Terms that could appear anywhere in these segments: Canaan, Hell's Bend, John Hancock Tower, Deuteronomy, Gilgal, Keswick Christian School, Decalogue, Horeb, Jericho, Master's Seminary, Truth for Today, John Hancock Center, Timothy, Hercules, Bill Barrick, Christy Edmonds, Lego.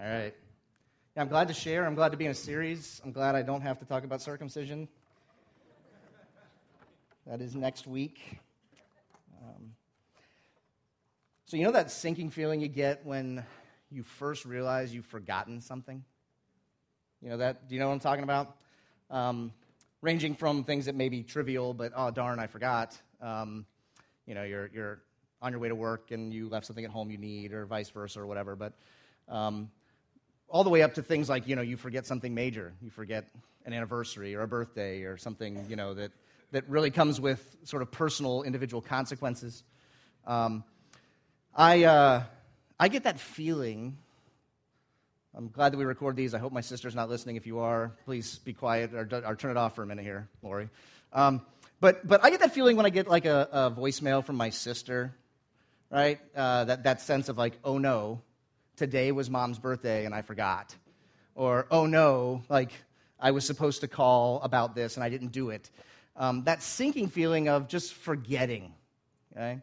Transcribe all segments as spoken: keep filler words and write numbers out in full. All right. Yeah, I'm glad to share. I'm glad to be in a series. I'm glad I don't have to talk about circumcision. That is next week. Um, so you know that sinking feeling you get when you first realize you've forgotten something? You know that? Do you know what I'm talking about? Um, ranging from things that may be trivial, but oh darn, I forgot. Um, you know, you're you're on your way to work and you left something at home you need, or vice versa, or whatever. But um, all the way up to things like you know you forget something major, you forget an anniversary or a birthday or something you know that that really comes with sort of personal, individual consequences. Um, I uh, I get that feeling. I'm glad that we record these. I hope my sister's not listening. If you are, please be quiet or, or turn it off for a minute here, Lori. Um, but but I get that feeling when I get like a, a voicemail from my sister, right? Uh, that, that sense of like, oh no, today was mom's birthday and I forgot. Or, oh no, like I was supposed to call about this and I didn't do it. Um, that sinking feeling of just forgetting, okay?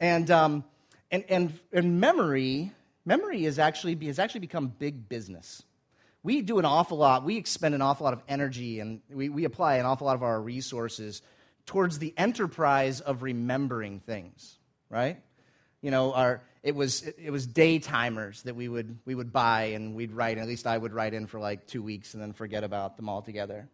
And, um, and, and, and memory... Memory is actually has actually become big business. We do an awful lot. We expend an awful lot of energy, and we, we apply an awful lot of our resources towards the enterprise of remembering things, right? You know, our it was it was day timers that we would we would buy, and we'd write. At least I would write in for like two weeks, and then forget about them altogether.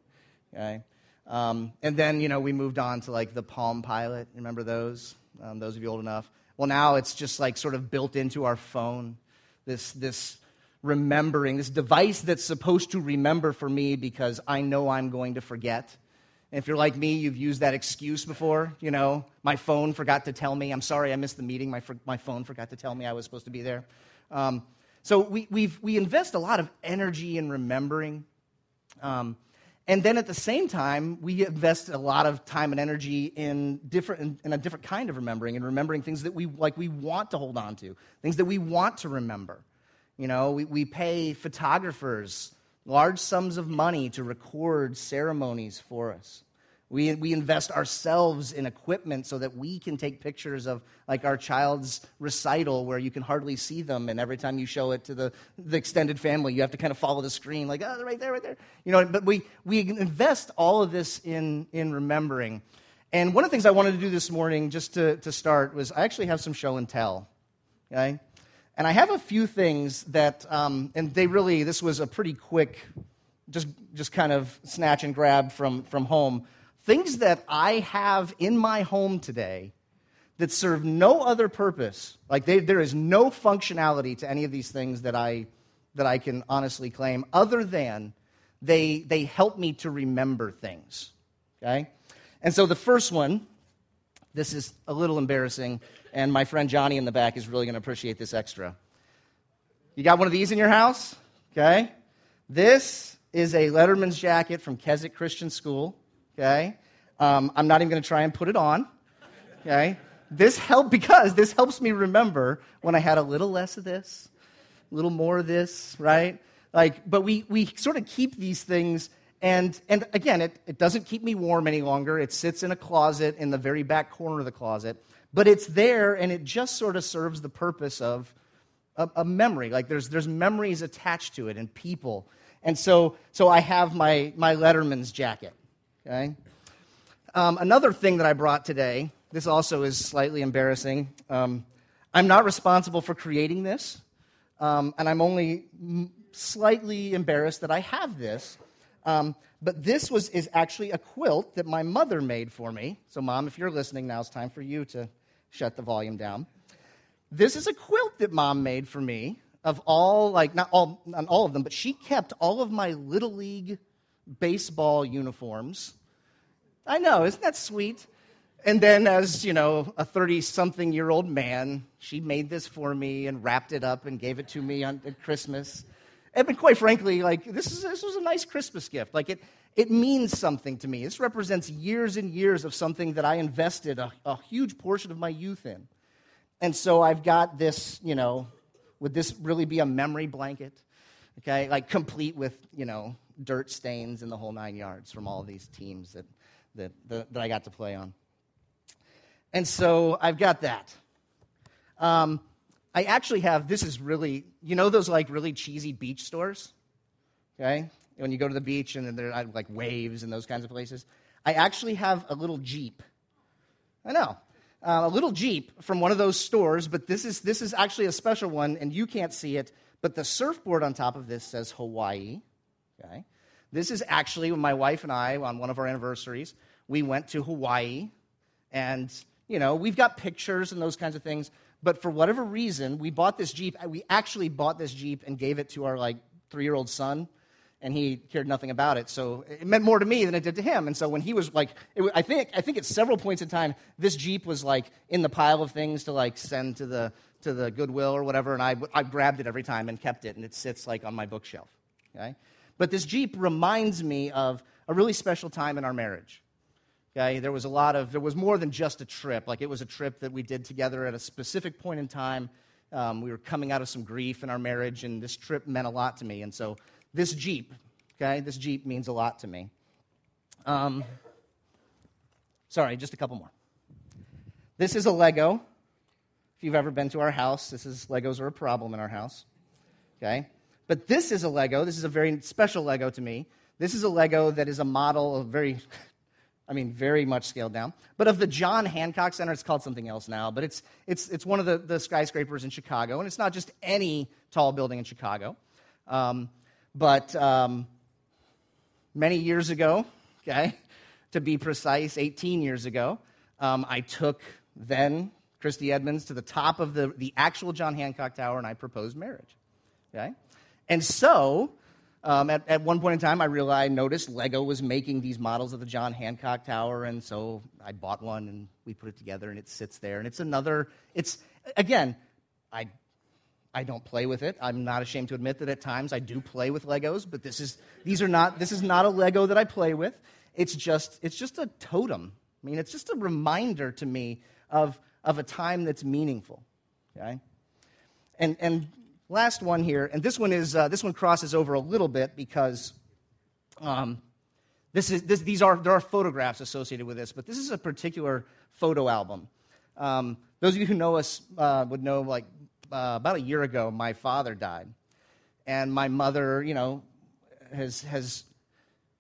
Okay, um, and then you know we moved on to like the Palm Pilot. Remember those? Um, those of you old enough. Well, now it's just like sort of built into our phone, this this remembering, this device that's supposed to remember for me because I know I'm going to forget. And if you're like me, you've used that excuse before, you know, my phone forgot to tell me. I'm sorry, I missed the meeting. My my phone forgot to tell me I was supposed to be there. Um, so we we've, we invest a lot of energy in remembering. Um, and then at the same time, we invest a lot of time and energy in different in, in a different kind of remembering, and remembering things that we like we want to hold on to, things that we want to remember. You know, we, we pay photographers large sums of money to record ceremonies for us. We we invest ourselves in equipment so that we can take pictures of like our child's recital where you can hardly see them, and every time you show it to the, the extended family, you have to kind of follow the screen, like, oh, right there, right there. You know, but we we invest all of this in in remembering. And one of the things I wanted to do this morning, just to, to start, was I actually have some show and tell. Okay? And I have a few things that um, and they really this was a pretty quick just just kind of snatch and grab from from home. Things that I have in my home today that serve no other purpose. Like they, there is no functionality to any of these things that I that I can honestly claim, other than they they help me to remember things. Okay? And so the first one, this is a little embarrassing, and my friend Johnny in the back is really going to appreciate this extra. You got one of these in your house? Okay? This is a Letterman's jacket from Keswick Christian School. Okay, um, I'm not even going to try and put it on. Okay, this helped because this helps me remember when I had a little less of this, a little more of this, right? Like, but we we sort of keep these things, and and again, it, it doesn't keep me warm any longer. It sits in a closet in the very back corner of the closet, but it's there, and it just sort of serves the purpose of a, a memory. Like, there's there's memories attached to it, and people, and so so I have my my Letterman's jacket. Okay. Um, another thing that I brought today, this also is slightly embarrassing. Um, I'm not responsible for creating this, um, and I'm only m- slightly embarrassed that I have this. Um, but this was is actually a quilt that my mother made for me. So, Mom, if you're listening now, it's time for you to shut the volume down. This is a quilt that Mom made for me of all, like, not all, not all of them, but she kept all of my Little League baseball uniforms. I know, isn't that sweet? And then as, you know, a thirty-something-year-old man, she made this for me and wrapped it up and gave it to me on, at Christmas. And but quite frankly, like, this is this was a nice Christmas gift. Like, it, it means something to me. This represents years and years of something that I invested a, a huge portion of my youth in. And so I've got this, you know, would this really be a memory blanket? Okay, like, complete with, you know, dirt stains and the whole nine yards from all these teams that, that that that I got to play on. And so I've got that. Um, I actually have, this is really, you know those like really cheesy beach stores? Okay? When you go to the beach and then there are like waves and those kinds of places. I actually have a little Jeep. I know. Uh, a little Jeep from one of those stores, but this is this is actually a special one, and you can't see it, but the surfboard on top of this says Hawaii. Okay? This is actually when my wife and I, on one of our anniversaries, we went to Hawaii, and, you know, we've got pictures and those kinds of things, but for whatever reason, we bought this Jeep. We actually bought this Jeep and gave it to our, like, three-year-old son, and he cared nothing about it, so it meant more to me than it did to him. And so when he was like, it, I think I think at several points in time, this Jeep was like in the pile of things to like send to the to the Goodwill or whatever, and I I grabbed it every time and kept it, and it sits like on my bookshelf. Okay, but this Jeep reminds me of a really special time in our marriage. Okay, there was a lot of there was more than just a trip. Like it was a trip that we did together at a specific point in time. Um, we were coming out of some grief in our marriage, and this trip meant a lot to me, and so. This Jeep, okay, this Jeep means a lot to me. Um, sorry, just a couple more. This is a Lego. If you've ever been to our house, this is, Legos are a problem in our house, okay? But this is a Lego. This is a very special Lego to me. This is a Lego that is a model of very, I mean, very much scaled down, but of the John Hancock Center. It's called something else now, but it's it's it's one of the, the skyscrapers in Chicago, and it's not just any tall building in Chicago. Um But um, many years ago, okay, to be precise, eighteen years ago, um, I took then Christy Edmonds to the top of the, the actual John Hancock Tower, and I proposed marriage, okay? And so um, at, at one point in time, I realized, I noticed Lego was making these models of the John Hancock Tower, and so I bought one, and we put it together, and it sits there. And it's another, it's, again, I... I don't play with it. I'm not ashamed to admit that at times I do play with Legos, but this is these are not this is not a Lego that I play with. It's just it's just a totem. I mean, it's just a reminder to me of of a time that's meaningful. Okay, and and last one here, and this one is uh, this one crosses over a little bit because um, this is this, these are there are photographs associated with this, but this is a particular photo album. Um, those of you who know us uh, would know like. Uh, about a year ago, my father died, and my mother, you know, has has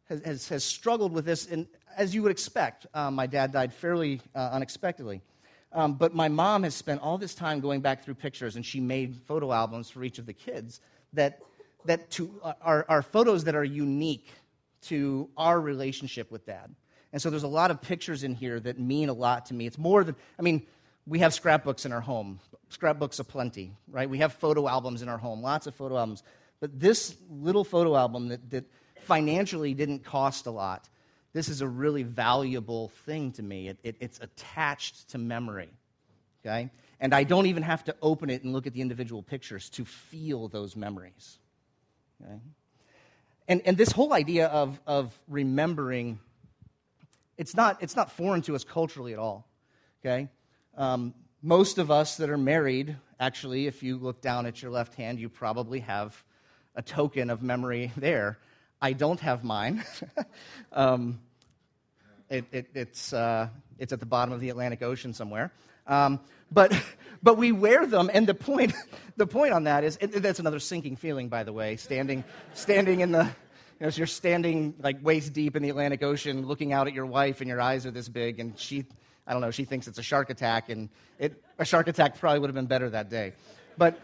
has has struggled with this, and as you would expect, um, my dad died fairly uh, unexpectedly. Um, but my mom has spent all this time going back through pictures, and she made photo albums for each of the kids that that to uh, are are photos that are unique to our relationship with Dad. And so there's a lot of pictures in here that mean a lot to me. It's more than I mean. We have scrapbooks in our home, scrapbooks aplenty, right? We have photo albums in our home, lots of photo albums. But this little photo album that, that financially didn't cost a lot, this is a really valuable thing to me. It, it, it's attached to memory, okay? And I don't even have to open it and look at the individual pictures to feel those memories, okay? And, and this whole idea of, of remembering, it's not, it's not foreign to us culturally at all, okay? Um, most of us that are married, actually, if you look down at your left hand, you probably have a token of memory there. I don't have mine. um, it, it, it's uh, it's at the bottom of the Atlantic Ocean somewhere. Um, but but we wear them, and the point the point on that is it, that's another sinking feeling, by the way. Standing standing in the you know, so you're standing like waist deep in the Atlantic Ocean, looking out at your wife, and your eyes are this big, and she. I don't know, she thinks it's a shark attack, and it, a shark attack probably would have been better that day. But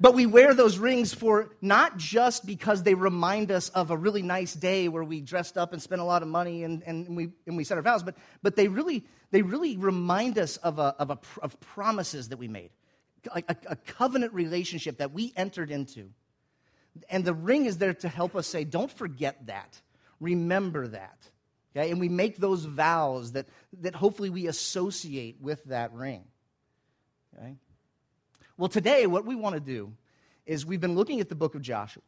but we wear those rings for not just because they remind us of a really nice day where we dressed up and spent a lot of money and, and we and we said our vows, but but they really they really remind us of a of a of promises that we made, like a, a covenant relationship that we entered into. And the ring is there to help us say, don't forget that. Remember that. Okay, and we make those vows that, that hopefully we associate with that ring. Okay? Well, today what we want to do is we've been looking at the book of Joshua,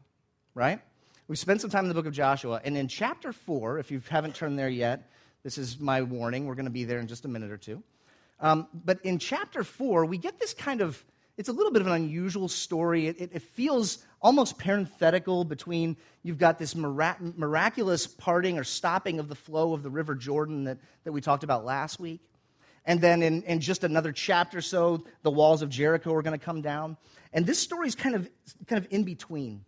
right? We've spent some time in the book of Joshua, and in chapter four, if you haven't turned there yet, this is my warning. We're going to be there in just a minute or two. Um, but in chapter four, we get this kind of, it's a little bit of an unusual story. It, it, it feels almost parenthetical between you've got this mirac- miraculous parting or stopping of the flow of the River Jordan that, that we talked about last week. And then in, in just another chapter or so, the walls of Jericho are going to come down. And this story is kind of kind of in between.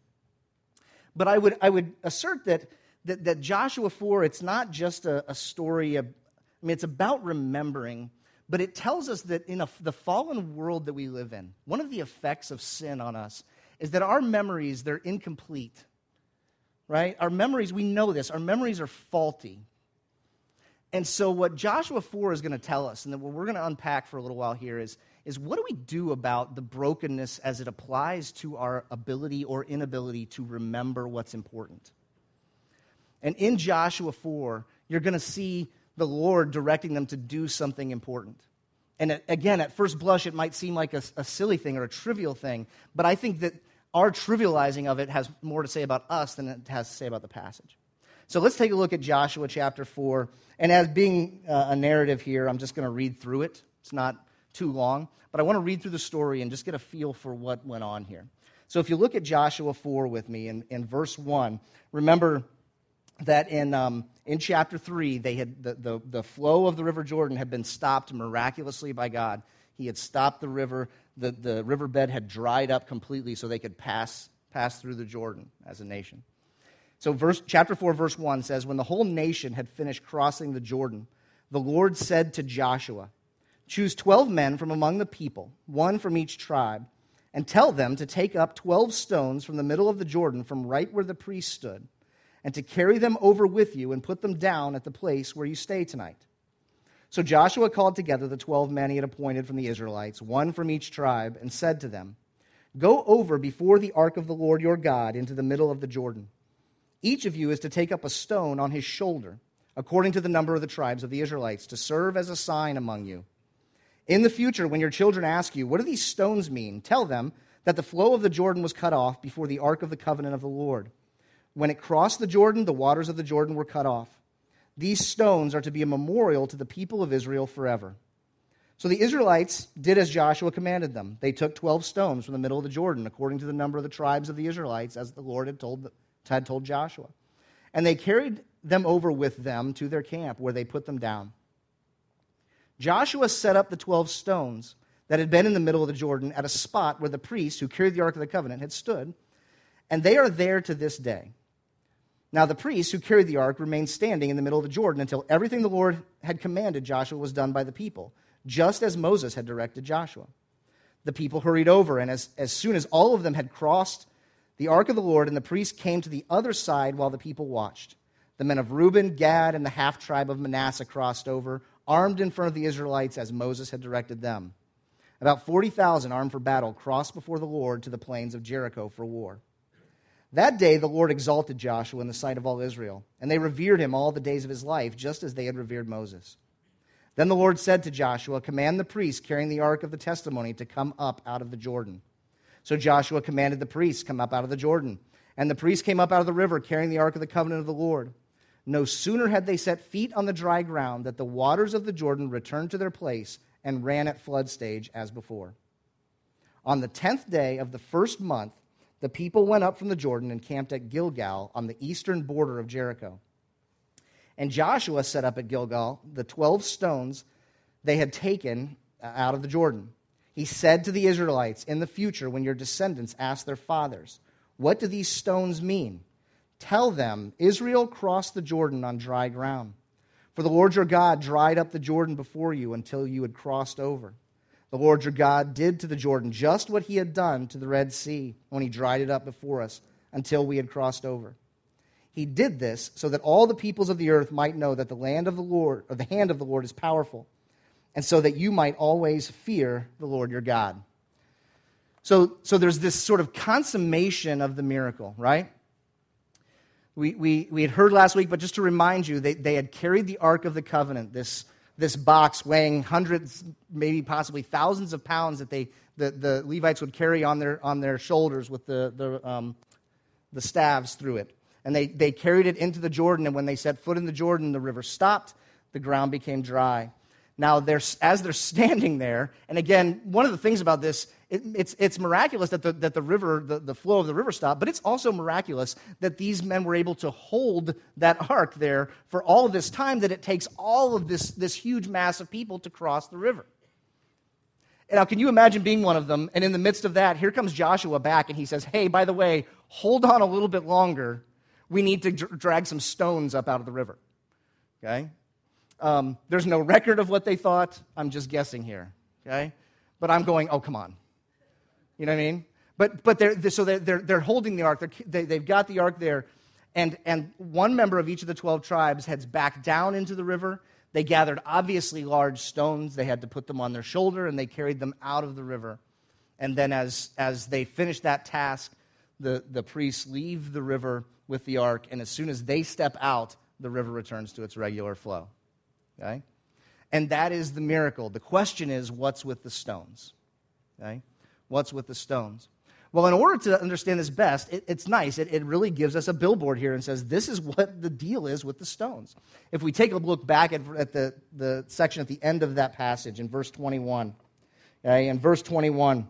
But I would I would assert that that, that Joshua four, it's not just a, a story. Of, I mean, it's about remembering, but it tells us that in a, the fallen world that we live in, one of the effects of sin on us is that our memories, they're incomplete, right? Our memories, we know this, our memories are faulty. And so what Joshua four is going to tell us, and that what we're going to unpack for a little while here is, is what do we do about the brokenness as it applies to our ability or inability to remember what's important? And in Joshua four, you're going to see the Lord directing them to do something important. And again, at first blush, it might seem like a, a silly thing or a trivial thing, but I think that our trivializing of it has more to say about us than it has to say about the passage. So let's take a look at Joshua chapter four. And as being a narrative here, I'm just going to read through it. It's not too long, but I want to read through the story and just get a feel for what went on here. So if you look at Joshua four with me in, in verse one, remember that in um, in chapter three, they had the, the, the flow of the River Jordan had been stopped miraculously by God. He had stopped the river. The, the riverbed had dried up completely so they could pass, pass through the Jordan as a nation. So verse chapter four, verse one says, "When the whole nation had finished crossing the Jordan, the Lord said to Joshua, 'Choose twelve men from among the people, one from each tribe, and tell them to take up twelve stones from the middle of the Jordan from right where the priest stood, and to carry them over with you and put them down at the place where you stay tonight.' So Joshua called together the twelve men he had appointed from the Israelites, one from each tribe, and said to them, 'Go over before the ark of the Lord your God into the middle of the Jordan. Each of you is to take up a stone on his shoulder, according to the number of the tribes of the Israelites, to serve as a sign among you. In the future, when your children ask you, what do these stones mean? Tell them that the flow of the Jordan was cut off before the ark of the covenant of the Lord. When it crossed the Jordan, the waters of the Jordan were cut off. These stones are to be a memorial to the people of Israel forever.' So the Israelites did as Joshua commanded them. They took twelve stones from the middle of the Jordan, according to the number of the tribes of the Israelites, as the Lord had told them. had told Joshua. And they carried them over with them to their camp, where they put them down. Joshua set up the twelve stones that had been in the middle of the Jordan at a spot where the priest who carried the Ark of the Covenant had stood, and they are there to this day. Now the priest who carried the Ark remained standing in the middle of the Jordan until everything the Lord had commanded Joshua was done by the people, just as Moses had directed Joshua. The people hurried over, and as, as soon as all of them had crossed the ark of the Lord and the priest came to the other side while the people watched. The men of Reuben, Gad, and the half-tribe of Manasseh crossed over, armed in front of the Israelites as Moses had directed them. About forty thousand armed for battle crossed before the Lord to the plains of Jericho for war. That day the Lord exalted Joshua in the sight of all Israel, and they revered him all the days of his life, just as they had revered Moses. Then the Lord said to Joshua, 'Command the priests carrying the ark of the testimony to come up out of the Jordan.' So Joshua commanded the priests, 'Come up out of the Jordan.' And the priests came up out of the river, carrying the ark of the covenant of the Lord. No sooner had they set feet on the dry ground than the waters of the Jordan returned to their place and ran at flood stage as before. On the tenth day of the first month, the people went up from the Jordan and camped at Gilgal on the eastern border of Jericho. And Joshua set up at Gilgal the twelve stones they had taken out of the Jordan. He said to the Israelites, 'In the future, when your descendants ask their fathers, what do these stones mean? Tell them, Israel crossed the Jordan on dry ground. For the Lord your God dried up the Jordan before you until you had crossed over. The Lord your God did to the Jordan just what he had done to the Red Sea when he dried it up before us until we had crossed over. He did this so that all the peoples of the earth might know that the land of the Lord, or the hand of the Lord, is powerful, and so that you might always fear the Lord your God.'" So, so there's this sort of consummation of the miracle, right? We, we, we had heard last week, but just to remind you, they, they had carried the Ark of the Covenant, this, this box weighing hundreds, maybe possibly thousands of pounds that they the, the Levites would carry on their on their shoulders with the the, um, the staves through it. And they, they carried it into the Jordan, and when they set foot in the Jordan, the river stopped, the ground became dry. Now, they're, as they're standing there, and again, one of the things about this, it, it's it's miraculous that the that the river, the, the flow of the river stopped, but it's also miraculous that these men were able to hold that ark there for all of this time that it takes all of this, this huge mass of people to cross the river. Now, can you imagine being one of them? And in the midst of that, here comes Joshua back, and he says, hey, by the way, hold on a little bit longer. We need to dr- drag some stones up out of the river, okay? Um, there's no record of what they thought. I'm just guessing here, okay? But I'm going, oh, come on. You know what I mean? But but they're, they're so they're, they're they're holding the ark. They're, they they've got the ark there, and and one member of each of the twelve tribes heads back down into the river. They gathered obviously large stones. They had to put them on their shoulder, and they carried them out of the river. And then as as they finished that task, the the priests leave the river with the ark, and as soon as they step out, the river returns to its regular flow. Okay? And that is the miracle. The question is, what's with the stones? Okay? What's with the stones? Well, in order to understand this best, it, it's nice. It, it really gives us a billboard here and says, this is what the deal is with the stones. If we take a look back at, at the, the section at the end of that passage in verse twenty-one, okay? In verse twenty-one,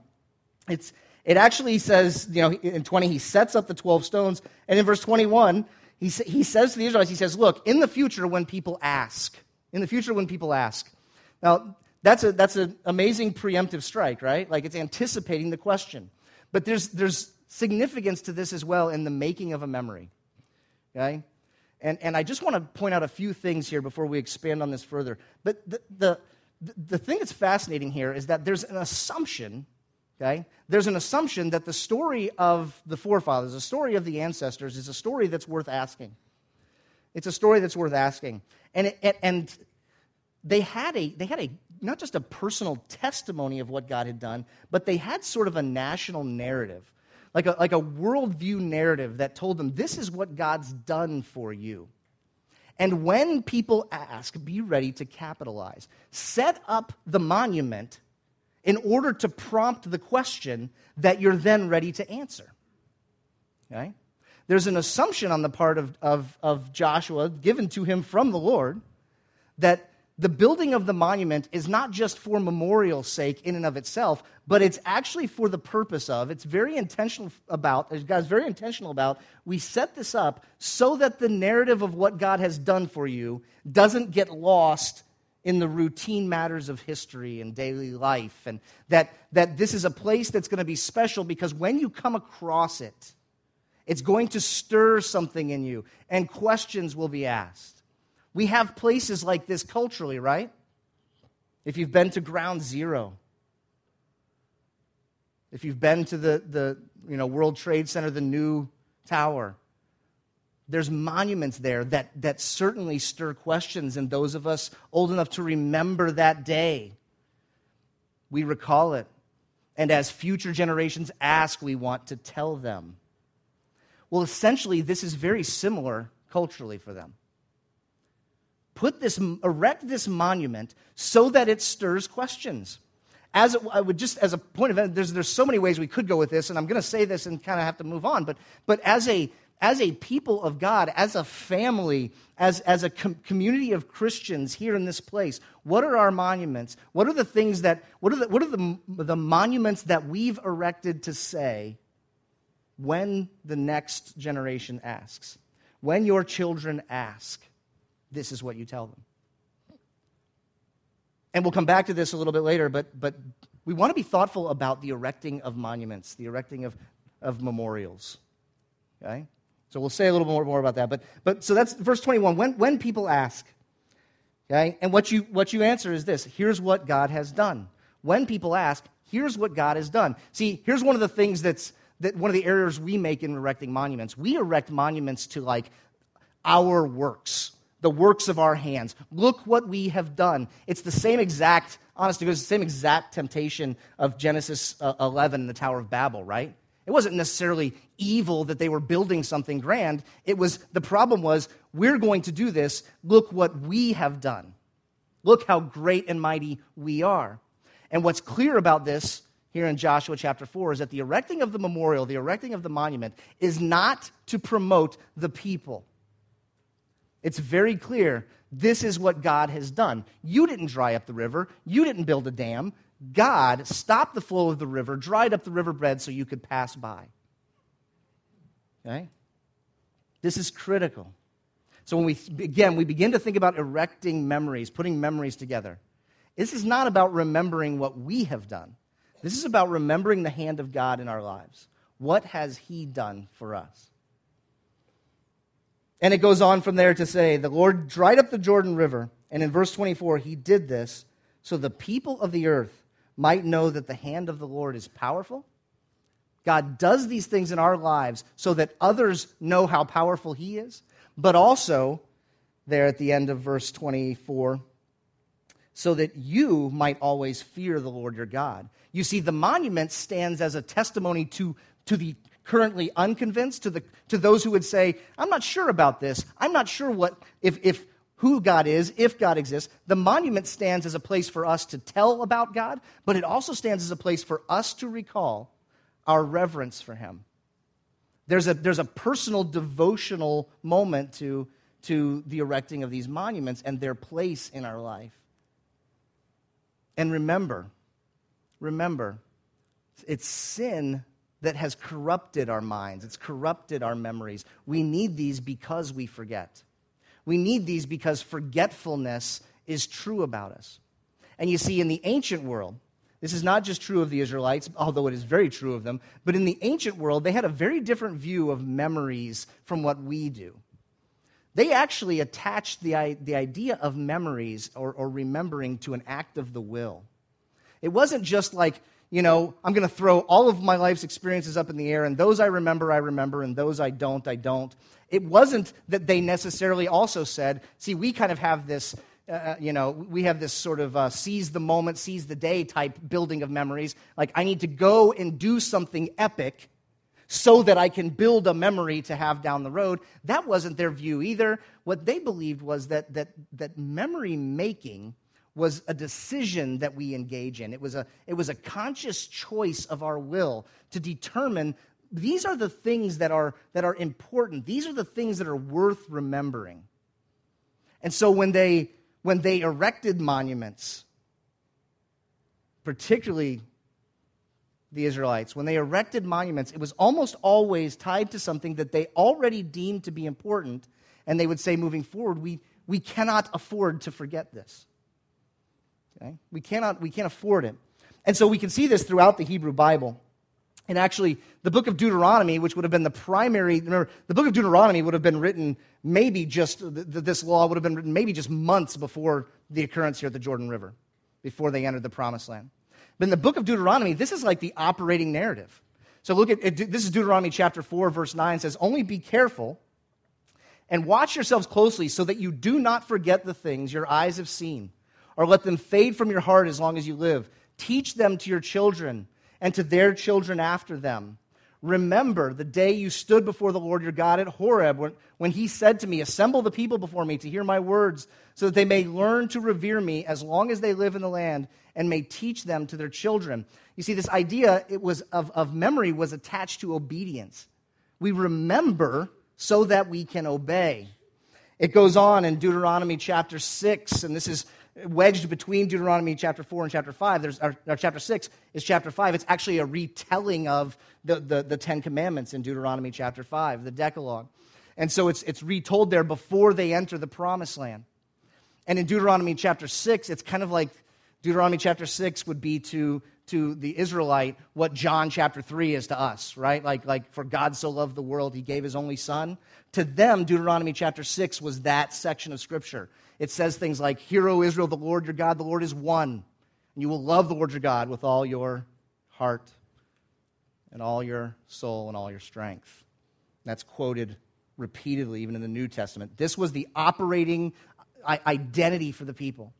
it's it actually says, you know, in twenty, he sets up the twelve stones. And in verse twenty-one, he, he says to the Israelites, he says, look, in the future when people ask, In the future when people ask. Now, that's a that's an amazing preemptive strike, right? Like, it's anticipating the question. But there's there's significance to this as well in the making of a memory, okay? And and I just want to point out a few things here before we expand on this further. But the the, the thing that's fascinating here is that there's an assumption, okay? There's an assumption that the story of the forefathers, the story of the ancestors, is a story that's worth asking. It's a story that's worth asking. And it, and they had a they had a not just a personal testimony of what God had done, but they had sort of a national narrative, like a like a worldview narrative that told them, this is what God's done for you. And when people ask, be ready to capitalize. Set up the monument in order to prompt the question that you're then ready to answer. Okay? There's an assumption on the part of, of, of Joshua given to him from the Lord that the building of the monument is not just for memorial's sake in and of itself, but it's actually for the purpose of, it's very intentional about, God's very intentional about, we set this up so that the narrative of what God has done for you doesn't get lost in the routine matters of history and daily life, and that, that this is a place that's going to be special because when you come across it, it's going to stir something in you, and questions will be asked. We have places like this culturally, right? If you've been to Ground Zero, if you've been to the, the you know World Trade Center, the new tower, there's monuments there that, that certainly stir questions, and those of us old enough to remember that day, we recall it. And as future generations ask, we want to tell them. Well, essentially, this is very similar culturally for them. Put this, erect this monument so that it stirs questions. As it, I would just, as a point of, there's there's so many ways we could go with this, and I'm going to say this and kind of have to move on. But but as a as a people of God, as a family, as as a com- community of Christians here in this place, what are our monuments? What are the things that what are the, what are the the monuments that we've erected to say? When the next generation asks, when your children ask, this is what you tell them. And we'll come back to this a little bit later, but but we want to be thoughtful about the erecting of monuments, the erecting of, of memorials. Okay? So we'll say a little bit more, more about that. But but so that's verse twenty-one. When when people ask, okay, and what you what you answer is this: here's what God has done. When people ask, here's what God has done. See, here's one of the things that's that one of the errors we make in erecting monuments. We erect monuments to, like, our works, the works of our hands. Look what we have done. It's the same exact, honestly, it was the same exact temptation of Genesis eleven, the Tower of Babel, right? It wasn't necessarily evil that they were building something grand. It was, the problem was, we're going to do this. Look what we have done. Look how great and mighty we are. And what's clear about this here in Joshua chapter four is that the erecting of the memorial, the erecting of the monument, is not to promote the people. It's very clear. This is what God has done. You didn't dry up the river. You didn't build a dam. God stopped the flow of the river, dried up the riverbed so you could pass by. Okay? This is critical. So when we begin, we begin to think about erecting memories, putting memories together. This is not about remembering what we have done. This is about remembering the hand of God in our lives. What has he done for us? And it goes on from there to say, the Lord dried up the Jordan River, and in verse twenty-four, he did this so the people of the earth might know that the hand of the Lord is powerful. God does these things in our lives so that others know how powerful he is, but also, there at the end of verse twenty-four, so that you might always fear the Lord your God. You see, the monument stands as a testimony to, to the currently unconvinced, to the to those who would say, I'm not sure about this. I'm not sure what if if who God is, if God exists. The monument stands as a place for us to tell about God, but it also stands as a place for us to recall our reverence for him. There's a there's a personal devotional moment to, to the erecting of these monuments and their place in our life. And remember, remember, it's sin that has corrupted our minds. It's corrupted our memories. We need these because we forget. We need these because forgetfulness is true about us. And you see, in the ancient world, this is not just true of the Israelites, although it is very true of them, but in the ancient world, they had a very different view of memories from what we do. They actually attached the, the idea of memories or, or remembering to an act of the will. It wasn't just like, you know, I'm going to throw all of my life's experiences up in the air, and those I remember, I remember, and those I don't, I don't. It wasn't that they necessarily also said, see, we kind of have this, uh, you know, we have this sort of uh, seize the moment, seize the day type building of memories. Like, I need to go and do something epic so that I can build a memory to have down the road. That wasn't their view either. What they believed was that that that memory making was a decision that we engage in. It was a it was a conscious choice of our will to determine these are the things that are that are important. These are the things that are worth remembering. And so when they when they erected monuments, particularly the Israelites, when they erected monuments, it was almost always tied to something that they already deemed to be important, and they would say, moving forward, we, we cannot afford to forget this. Okay? We cannot, we can't afford it. And so we can see this throughout the Hebrew Bible. And actually, the book of Deuteronomy, which would have been the primary, remember, the book of Deuteronomy would have been written maybe just, this law would have been written maybe just months before the occurrence here at the Jordan River, before they entered the Promised Land. But in the book of Deuteronomy, this is like the operating narrative. So look at, this is Deuteronomy chapter four, verse nine says, only be careful and watch yourselves closely so that you do not forget the things your eyes have seen or let them fade from your heart as long as you live. Teach them to your children and to their children after them. Remember the day you stood before the Lord your God at Horeb when, when he said to me, assemble the people before me to hear my words so that they may learn to revere me as long as they live in the land and may teach them to their children. You see, this idea it was of, of memory was attached to obedience. We remember so that we can obey. It goes on in Deuteronomy chapter six, and this is wedged between Deuteronomy chapter four and chapter five. There's our, our chapter six is chapter five. It's actually a retelling of the, the, the Ten Commandments in Deuteronomy chapter five, the Decalogue. And so it's it's retold there before they enter the Promised Land. And in Deuteronomy chapter six, it's kind of like Deuteronomy chapter six would be to, to the Israelite what John chapter three is to us, right? Like, like, for God so loved the world, he gave his only son. To them, Deuteronomy chapter six was that section of Scripture. It says things like, hear, O Israel, the Lord your God, the Lord is one. And you will love the Lord your God with all your heart and all your soul and all your strength. And that's quoted repeatedly, even in the New Testament. This was the operating identity for the people.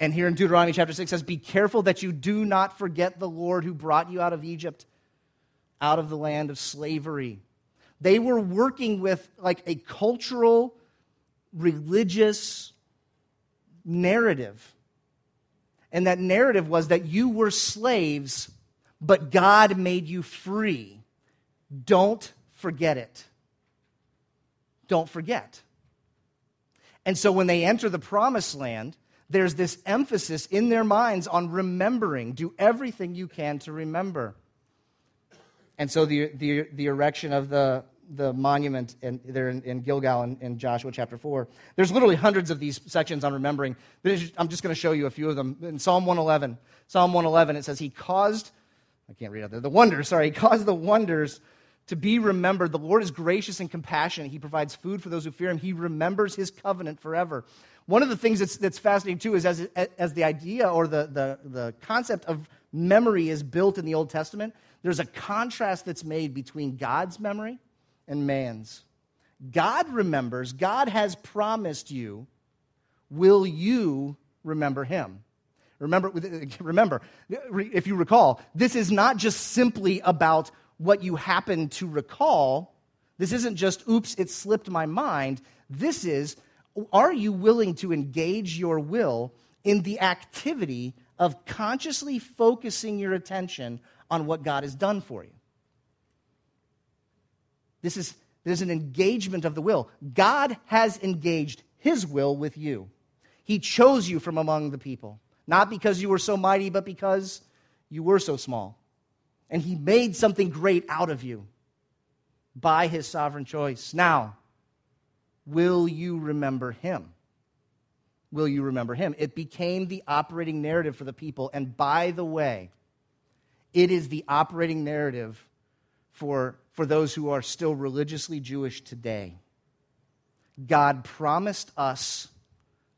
And here in Deuteronomy chapter six says, be careful that you do not forget the Lord who brought you out of Egypt, out of the land of slavery. They were working with like a cultural, religious narrative. And that narrative was that you were slaves, but God made you free. Don't forget it. Don't forget. And so when they enter the promised land, there's this emphasis in their minds on remembering. Do everything you can to remember. And so the the, the erection of the, the monument in, there in, in Gilgal in, in Joshua chapter four. There's literally hundreds of these sections on remembering. I'm just going to show you a few of them. In Psalm one eleven, Psalm one eleven, it says, He caused, I can't read out there, the wonders, sorry, He caused the wonders to be remembered. The Lord is gracious and compassionate. He provides food for those who fear Him. He remembers His covenant forever. One of the things that's, that's fascinating, too, is as, as the idea or the, the, the concept of memory is built in the Old Testament, there's a contrast that's made between God's memory and man's. God remembers, God has promised you, will you remember Him? Remember, remember, if you recall, this is not just simply about what you happen to recall. This isn't just, oops, it slipped my mind. This is, are you willing to engage your will in the activity of consciously focusing your attention on what God has done for you? This is, there's an engagement of the will. God has engaged His will with you. He chose you from among the people, not because you were so mighty, but because you were so small. And He made something great out of you by His sovereign choice. Now, will you remember Him? Will you remember Him? It became the operating narrative for the people. And by the way, it is the operating narrative for, for those who are still religiously Jewish today. God promised us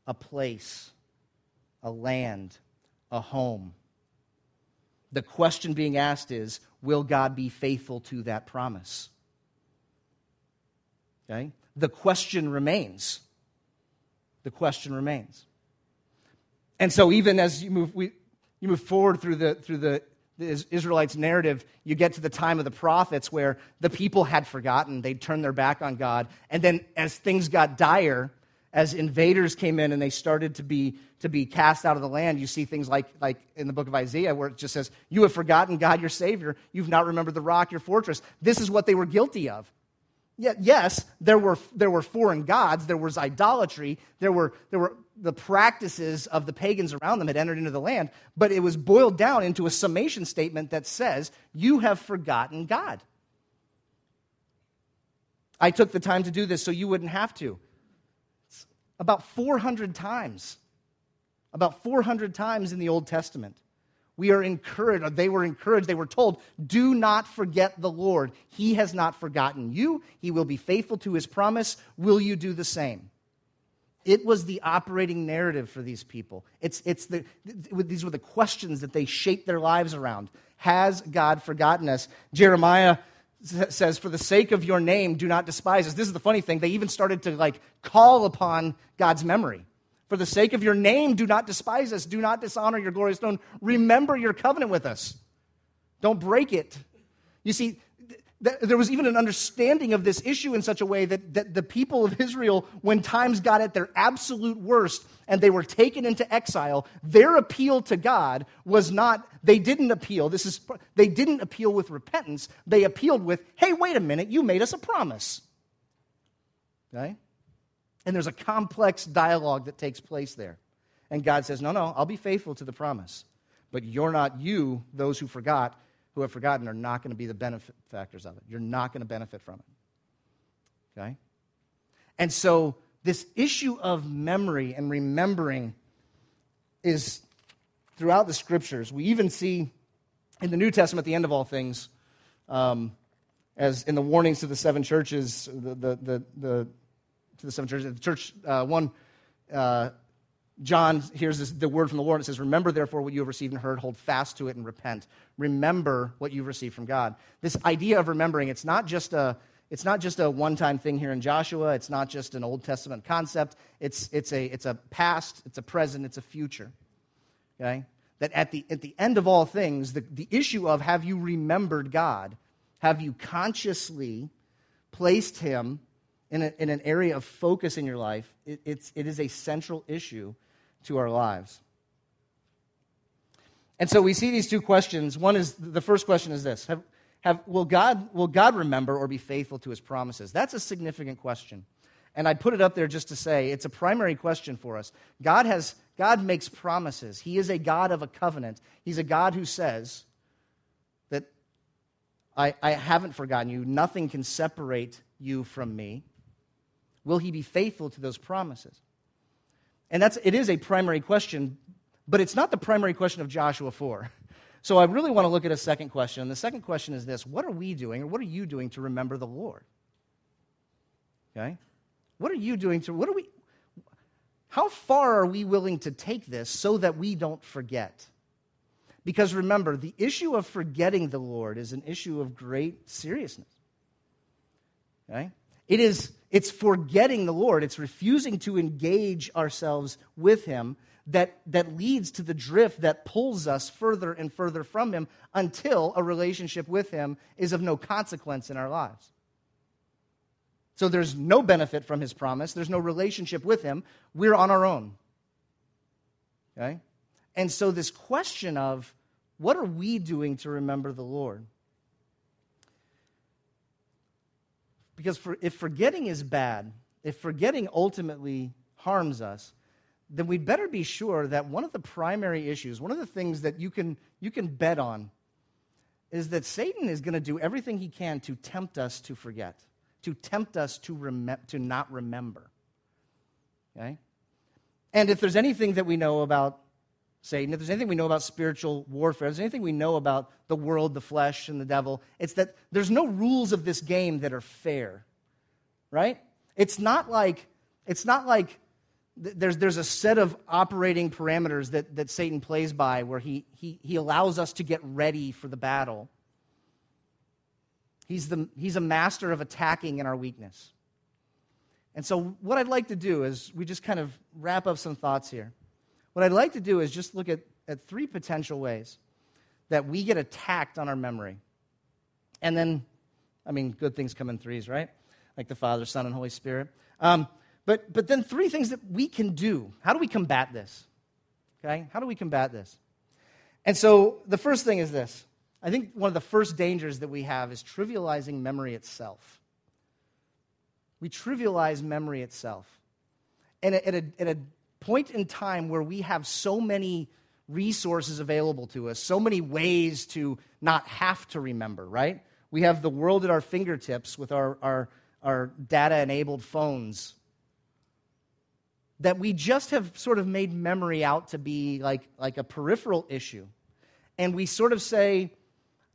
a place, a land, a home. The question being asked is, will God be faithful to that promise? Okay? The question remains. The question remains. And so even as you move we, you move forward through the through the, the Israelites' narrative, you get to the time of the prophets where the people had forgotten. They'd turned their back on God. And then as things got dire, as invaders came in and they started to be to be cast out of the land, you see things like, like in the book of Isaiah where it just says, you have forgotten God, your Savior. You've not remembered the rock, your fortress. This is what they were guilty of. Yes, there were there were foreign gods, there was idolatry, there were there were the practices of the pagans around them had entered into the land, but it was boiled down into a summation statement that says, you have forgotten God. I took the time to do this so you wouldn't have to. It's about four hundred times, about four hundred times in the Old Testament, we are encouraged, or they were encouraged, they were told, do not forget the Lord. He has not forgotten you. He will be faithful to His promise. Will you do the same? It was the operating narrative for these people. It's, it's the, these were the questions that they shaped their lives around. Has God forgotten us? Jeremiah says, for the sake of your name, do not despise us. This is the funny thing. They even started to like call upon God's memory. For the sake of your name, do not despise us. Do not dishonor your glorious throne. Remember your covenant with us. Don't break it. You see, th- th- there was even an understanding of this issue in such a way that, that the people of Israel, when times got at their absolute worst and they were taken into exile, their appeal to God was not, they didn't appeal. This is, they didn't appeal with repentance. They appealed with, hey, wait a minute, you made us a promise. Okay? And there's a complex dialogue that takes place there. And God says, no, no, I'll be faithful to the promise. But you're not you, those who forgot, who have forgotten, are not going to be the benefactors of it. You're not going to benefit from it. Okay? And so this issue of memory and remembering is throughout the Scriptures. We even see in the New Testament, at the end of all things, um, as in the warnings to the seven churches, the the the, the to the seven churches. The church, uh, one, uh, John hears this, the word from the Lord, and it says, remember, therefore, what you have received and heard, hold fast to it and repent. Remember what you've received from God. This idea of remembering, it's not just a it's not just a one-time thing here in Joshua. It's not just an Old Testament concept. It's it's a it's a past, it's a present, it's a future. Okay? That at the at the end of all things, the, the issue of have you remembered God? Have you consciously placed Him In, a, in an area of focus in your life? it, it's, it is a central issue to our lives. And so we see these two questions. One is, the first question is this, have, have, will, God, will God remember or be faithful to His promises? That's a significant question. And I put it up there just to say it's a primary question for us. God has God makes promises. He is a God of a covenant. He's a God who says that I, I haven't forgotten you. Nothing can separate you from me. Will he be faithful to those promises? And that's it is a primary question, but it's not the primary question of Joshua four. So I really want to look at a second question. And the second question is this: what are we doing, or what are you doing to remember the Lord? Okay? What are you doing to, what are we, how far are we willing to take this so that we don't forget? Because remember, the issue of forgetting the Lord is an issue of great seriousness. Okay? It is, it's forgetting the Lord, it's refusing to engage ourselves with him that, that leads to the drift that pulls us further and further from him until a relationship with him is of no consequence in our lives. So there's no benefit from his promise. There's no relationship with him. We're on our own. Okay? And so this question of what are we doing to remember the Lord? Because for, if forgetting is bad, if forgetting ultimately harms us, then we better be sure that one of the primary issues, one of the things that you can, you can bet on, is that Satan is going to do everything he can to tempt us to forget. To tempt us to rem- to not remember, okay? And if there's anything that we know about Satan, if there's anything we know about spiritual warfare, if there's anything we know about the world, the flesh, and the devil, it's that there's no rules of this game that are fair, right? It's not like it's not like th- there's there's a set of operating parameters that that Satan plays by, where he he he allows us to get ready for the battle. He's, the, he's a master of attacking in our weakness. And so what I'd like to do is we just kind of wrap up some thoughts here. What I'd like to do is just look at, at three potential ways that we get attacked on our memory. And then, I mean, good things come in threes, right? Like the Father, Son, and Holy Spirit. Um, but, but then three things that we can do. How do we combat this? Okay? How do we combat this? And so the first thing is this. I think one of the first dangers that we have is trivializing memory itself. We trivialize memory itself. And at a, at a point in time where we have so many resources available to us, so many ways to not have to remember, right? We have the world at our fingertips with our, our, our data-enabled phones, that we just have sort of made memory out to be like, like a peripheral issue. And we sort of say,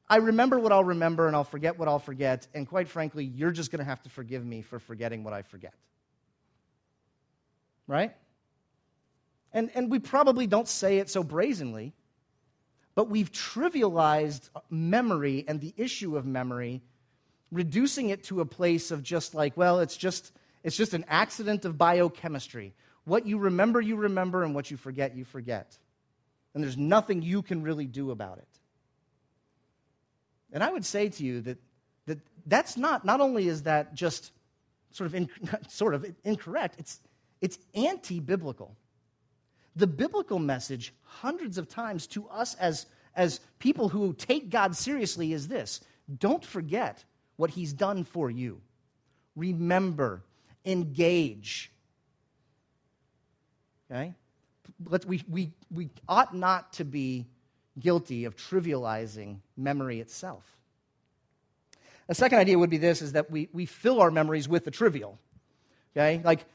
I remember what I'll remember, and I'll forget what I'll forget, and quite frankly, you're just going to have to forgive me for forgetting what I forget. Right? And and we probably don't say it so brazenly, but we've trivialized memory and the issue of memory, reducing it to a place of just like, well, it's just it's just an accident of biochemistry. What you remember, you remember, and what you forget, you forget. And there's nothing you can really do about it. And I would say to you that, that that's not, not only is that just sort of in, sort of incorrect, it's, it's anti-biblical. The biblical message hundreds of times to us as, as people who take God seriously is this: don't forget what he's done for you. Remember, engage. Okay? Let's, we, we, we ought not to be guilty of trivializing memory itself. A second idea would be this, is that we, we fill our memories with the trivial, okay? Like,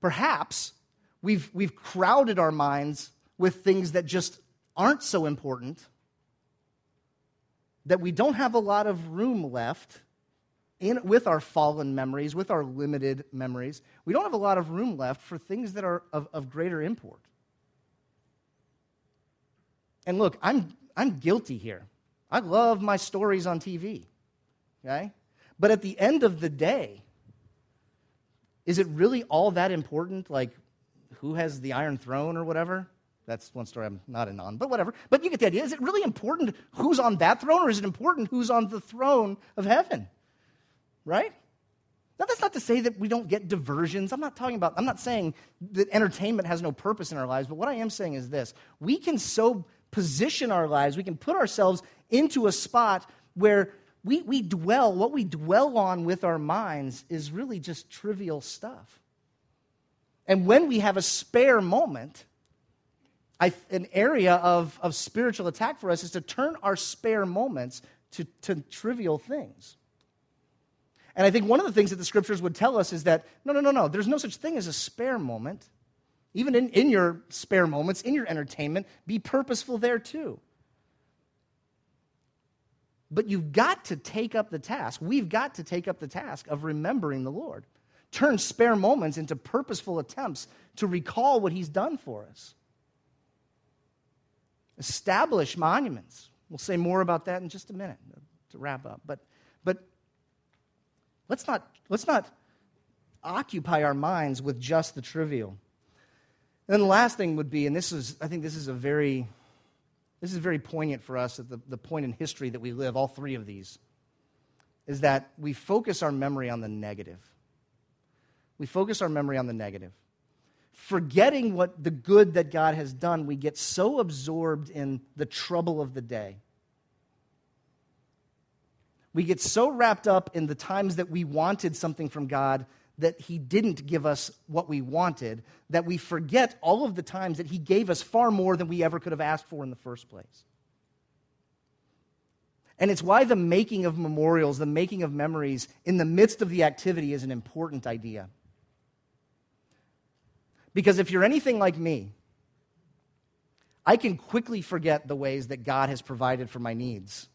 perhaps we've, we've crowded our minds with things that just aren't so important, that we don't have a lot of room left in with our fallen memories, with our limited memories. We don't have a lot of room left for things that are of, of greater import. And look, I'm I'm guilty here. I love my stories on T V, okay? But at the end of the day, is it really all that important? Like, who has the Iron Throne or whatever? That's one story I'm not in on, but whatever. But you get the idea. Is it really important who's on that throne, or is it important who's on the throne of heaven? Right? Now, that's not to say that we don't get diversions. I'm not talking about, I'm not saying that entertainment has no purpose in our lives, but what I am saying is this: we can so position our lives, we can put ourselves into a spot where we, we dwell, what we dwell on with our minds is really just trivial stuff. And when we have a spare moment, I, an area of, of spiritual attack for us is to turn our spare moments to, to trivial things. And I think one of the things that the scriptures would tell us is that, no, no, no, no, there's no such thing as a spare moment. Even in, in your spare moments, in your entertainment, be purposeful there too. But you've got to take up the task. We've got to take up the task of remembering the Lord. Turn spare moments into purposeful attempts to recall what he's done for us. Establish monuments. We'll say more about that in just a minute to wrap up. But, but let's not, let's not occupy our minds with just the trivial. And then the last thing would be, and this is, I think this is a very, this is very poignant for us at the, the point in history that we live, all three of these, is that we focus our memory on the negative. We focus our memory on the negative. Forgetting what the good that God has done, we get so absorbed in the trouble of the day. We get so wrapped up in the times that we wanted something from God that he didn't give us what we wanted, that we forget all of the times that he gave us far more than we ever could have asked for in the first place. And it's why the making of memorials, the making of memories in the midst of the activity is an important idea. Because if you're anything like me, I can quickly forget the ways that God has provided for my needs.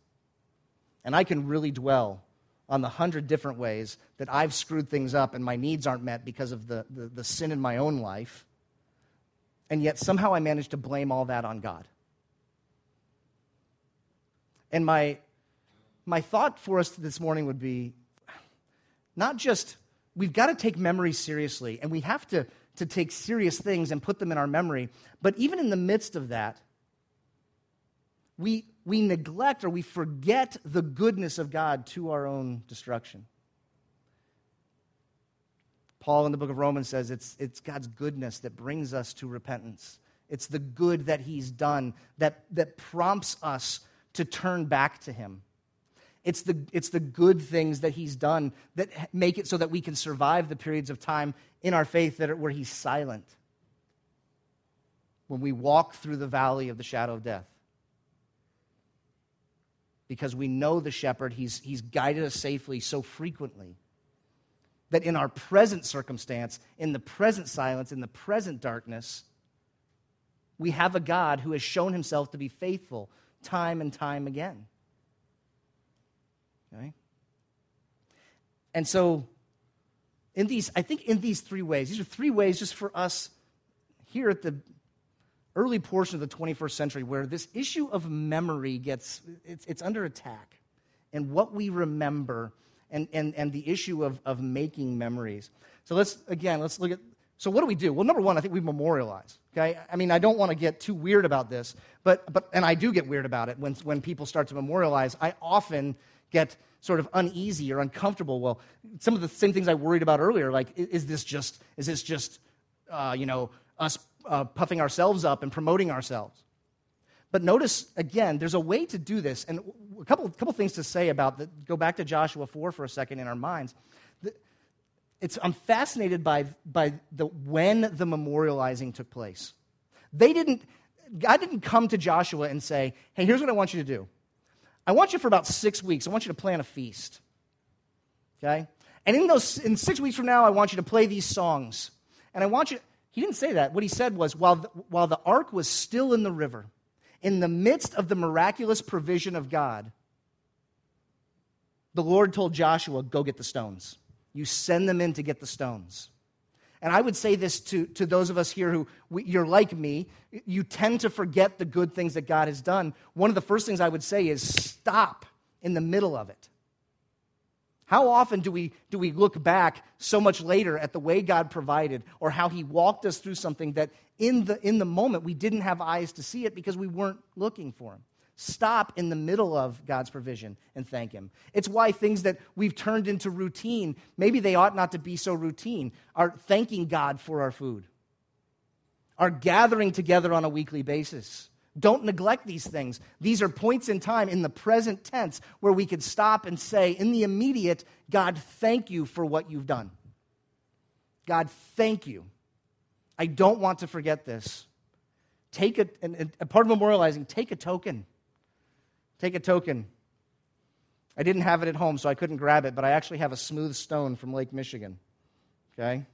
And I can really dwell on the hundred different ways that I've screwed things up and my needs aren't met because of the, the, the sin in my own life. And yet somehow I managed to blame all that on God. And my, my thought for us this morning would be not just, we've got to take memory seriously, and we have to to take serious things and put them in our memory. But even in the midst of that, we, we neglect or we forget the goodness of God to our own destruction. Paul in the book of Romans says it's, it's God's goodness that brings us to repentance. It's the good that he's done that, that prompts us to turn back to him. It's the, it's the good things that he's done that make it so that we can survive the periods of time in our faith that are, where he's silent. When we walk through the valley of the shadow of death. Because we know the shepherd, he's, he's guided us safely so frequently that in our present circumstance, in the present silence, in the present darkness, we have a God who has shown himself to be faithful time and time again. Okay. And so, in these, I think in these three ways, these are three ways just for us here at the early portion of the twenty-first century where this issue of memory gets, it's, it's under attack. And what we remember and, and, and the issue of, of making memories. So let's, again, let's look at, so what do we do? Well, number one, I think we memorialize, okay? I mean, I don't want to get too weird about this, but, but and I do get weird about it when, when people start to memorialize. I often get sort of uneasy or uncomfortable. Well, some of the same things I worried about earlier, like is this just is this just uh, you know us uh, puffing ourselves up and promoting ourselves? But notice again, there's a way to do this, and a couple couple things to say about that. Go back to Joshua four for a second in our minds. It's I'm fascinated by by the when the memorializing took place. They didn't. God didn't come to Joshua and say, "Hey, here's what I want you to do. I want you for about six weeks. I want you to plan a feast, okay? And in those, in six weeks from now, I want you to play these songs. And I want you." He didn't say that. What he said was, while the, while the ark was still in the river, in the midst of the miraculous provision of God, the Lord told Joshua, "Go get the stones. You send them in to get the stones." And I would say this to, to those of us here who, we, you're like me, you tend to forget the good things that God has done. One of the first things I would say is stop in the middle of it. How often do we do we look back so much later at the way God provided or how he walked us through something that in the, in the moment we didn't have eyes to see it because we weren't looking for him? Stop in the middle of God's provision and thank him. It's why things that we've turned into routine, maybe they ought not to be so routine, are thanking God for our food, are gathering together on a weekly basis, Don't neglect these things. These are points in time in the present tense where we could stop and say, in the immediate, God, thank you for what you've done. God, thank you. I don't want to forget this. Take a, and, and a part of memorializing, take a token. Take a token. I didn't have it at home, so I couldn't grab it, but I actually have a smooth stone from Lake Michigan, okay?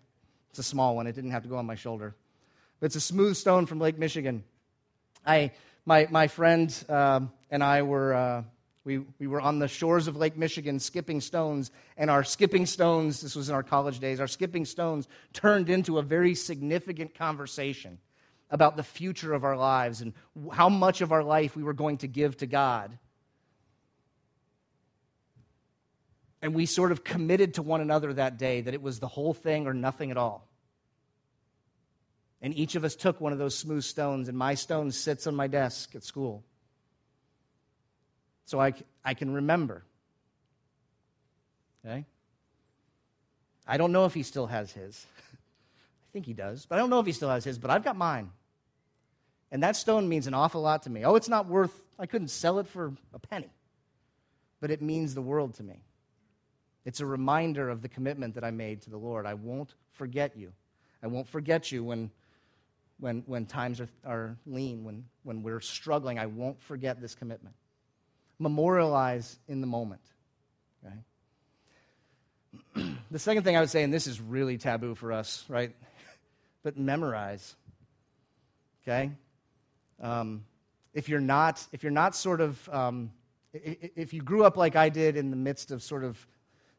It's a small one. It didn't have to go on my shoulder. But it's a smooth stone from Lake Michigan. I, my my friend um, and I were uh, we we were on the shores of Lake Michigan skipping stones, and our skipping stones, this was in our college days, our skipping stones turned into a very significant conversation about the future of our lives and how much of our life we were going to give to God. And we sort of committed to one another that day that it was the whole thing or nothing at all. And each of us took one of those smooth stones, and my stone sits on my desk at school. So I, I can remember. Okay? I don't know if he still has his. I think he does, but I don't know if he still has his, but I've got mine. And that stone means an awful lot to me. Oh, it's not worth, I couldn't sell it for a penny, but it means the world to me. It's a reminder of the commitment that I made to the Lord. I won't forget you. I won't forget you when... When when times are, are lean, when, when we're struggling, I won't forget this commitment. Memorialize in the moment. Okay? The second thing I would say, and this is really taboo for us, right? But memorize. Okay, um, if you're not if you're not sort of um, if you grew up like I did in the midst of sort of,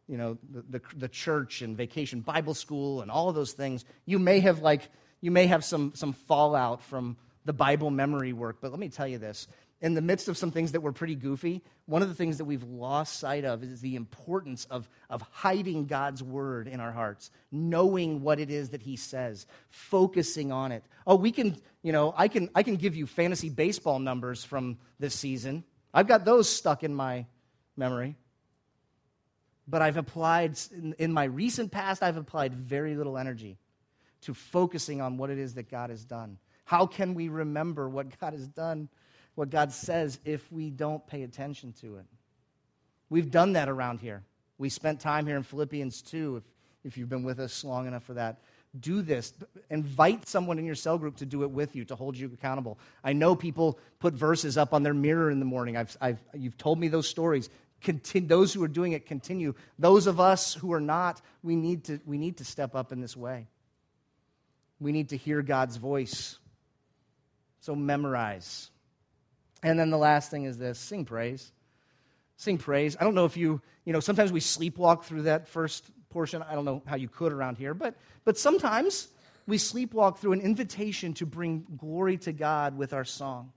you know, the the, the church and vacation Bible school and all of those things, you may have like. You may have some, some fallout from the Bible memory work, but let me tell you this. In the midst of some things that were pretty goofy, one of the things that we've lost sight of is the importance of, of hiding God's word in our hearts, knowing what it is that he says, focusing on it. Oh, we can, you know, I can I can give you fantasy baseball numbers from this season. I've got those stuck in my memory. But I've applied, in, in my recent past, I've applied very little energy to focusing on what it is that God has done. How can we remember what God has done, what God says, if we don't pay attention to it? We've done that around here. We spent time here in Philippians two, if, if you've been with us long enough for that. Do this. Invite someone in your cell group to do it with you, to hold you accountable. I know people put verses up on their mirror in the morning. I've, I've, you've told me those stories. Continue, those who are doing it, continue. Those of us who are not, we need to, we need to step up in this way. We need to hear God's voice. So memorize. And then the last thing is this, sing praise. Sing praise. I don't know if you, you know, sometimes we sleepwalk through that first portion. I don't know how you could around here, but but sometimes we sleepwalk through an invitation to bring glory to God with our song.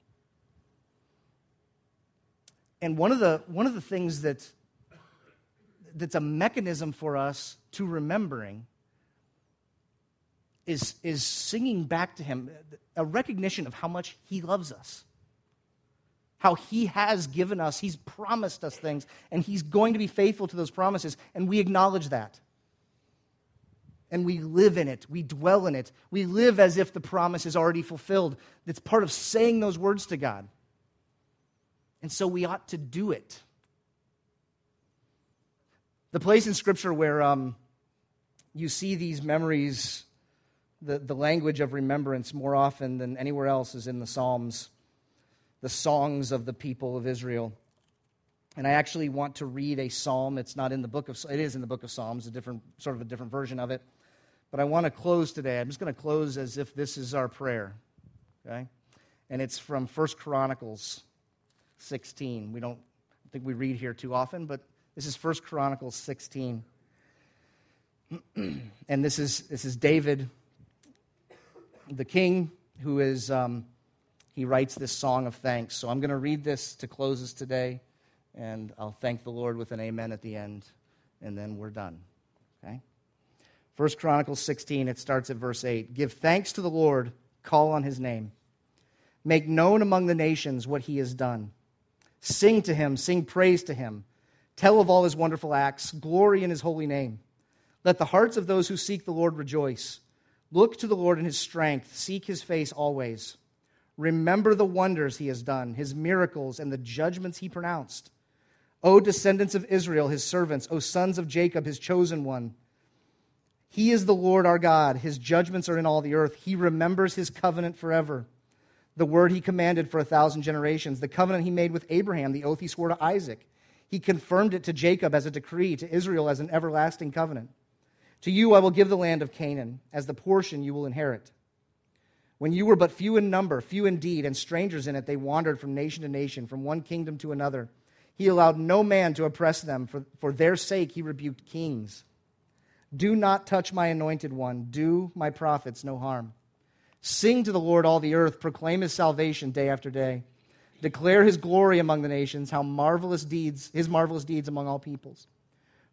And one of the one of the things that that's a mechanism for us to remembering Is, is singing back to him a recognition of how much he loves us, how he has given us, he's promised us things, and he's going to be faithful to those promises, and we acknowledge that. And we live in it. We dwell in it. We live as if the promise is already fulfilled. That's part of saying those words to God. And so we ought to do it. The place in Scripture where um, you see these memories... The, the language of remembrance more often than anywhere else is in the Psalms, the songs of the people of Israel. And I actually want to read a psalm. It's not in the book of, it is in the book of Psalms, a different sort of a different version of it. But I want to close today. I'm just going to close as if this is our prayer, okay? And it's from First Chronicles sixteen. We don't I think we read here too often, but this is First Chronicles sixteen. And this is this is David, the king, who is, um, he writes this song of thanks. So I'm going to read this to close us today, and I'll thank the Lord with an amen at the end, and then we're done, okay? First Chronicles sixteen, it starts at verse eight. Give thanks to the Lord, call on his name. Make known among the nations what he has done. Sing to him, sing praise to him. Tell of all his wonderful acts, glory in his holy name. Let the hearts of those who seek the Lord rejoice. Look to the Lord in his strength. Seek his face always. Remember the wonders he has done, his miracles, and the judgments he pronounced. O descendants of Israel, his servants, O sons of Jacob, his chosen one. He is the Lord our God. His judgments are in all the earth. He remembers his covenant forever. The word he commanded for a thousand generations, the covenant he made with Abraham, the oath he swore to Isaac. He confirmed it to Jacob as a decree, to Israel as an everlasting covenant. To you I will give the land of Canaan, as the portion you will inherit. When you were but few in number, few indeed, and strangers in it, they wandered from nation to nation, from one kingdom to another. He allowed no man to oppress them. For, for their sake he rebuked kings. Do not touch my anointed one. Do my prophets no harm. Sing to the Lord all the earth. Proclaim his salvation day after day. Declare his glory among the nations, how marvelous deeds, his marvelous deeds among all peoples.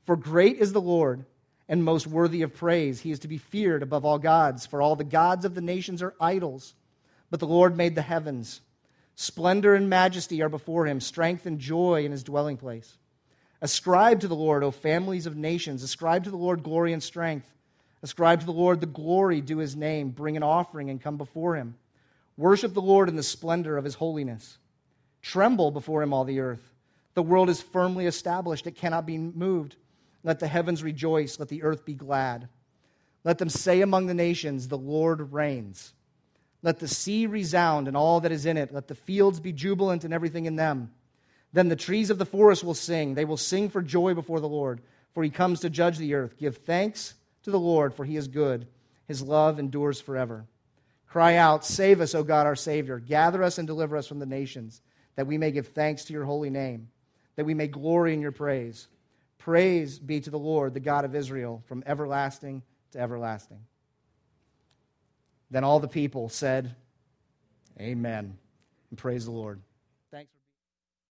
For great is the Lord and most worthy of praise. He is to be feared above all gods, for all the gods of the nations are idols. But the Lord made the heavens. Splendor and majesty are before him, strength and joy in his dwelling place. Ascribe to the Lord, O families of nations. Ascribe to the Lord glory and strength. Ascribe to the Lord the glory due his name. Bring an offering and come before him. Worship the Lord in the splendor of his holiness. Tremble before him, all the earth. The world is firmly established. It cannot be moved. Let the heavens rejoice. Let the earth be glad. Let them say among the nations, the Lord reigns. Let the sea resound and all that is in it. Let the fields be jubilant and everything in them. Then the trees of the forest will sing. They will sing for joy before the Lord, for he comes to judge the earth. Give thanks to the Lord, for he is good. His love endures forever. Cry out, save us, O God, our Savior. Gather us and deliver us from the nations, that we may give thanks to your holy name, that we may glory in your praise. Praise be to the Lord, the God of Israel, from everlasting to everlasting. Then all the people said, amen, and praise the Lord. Thanks for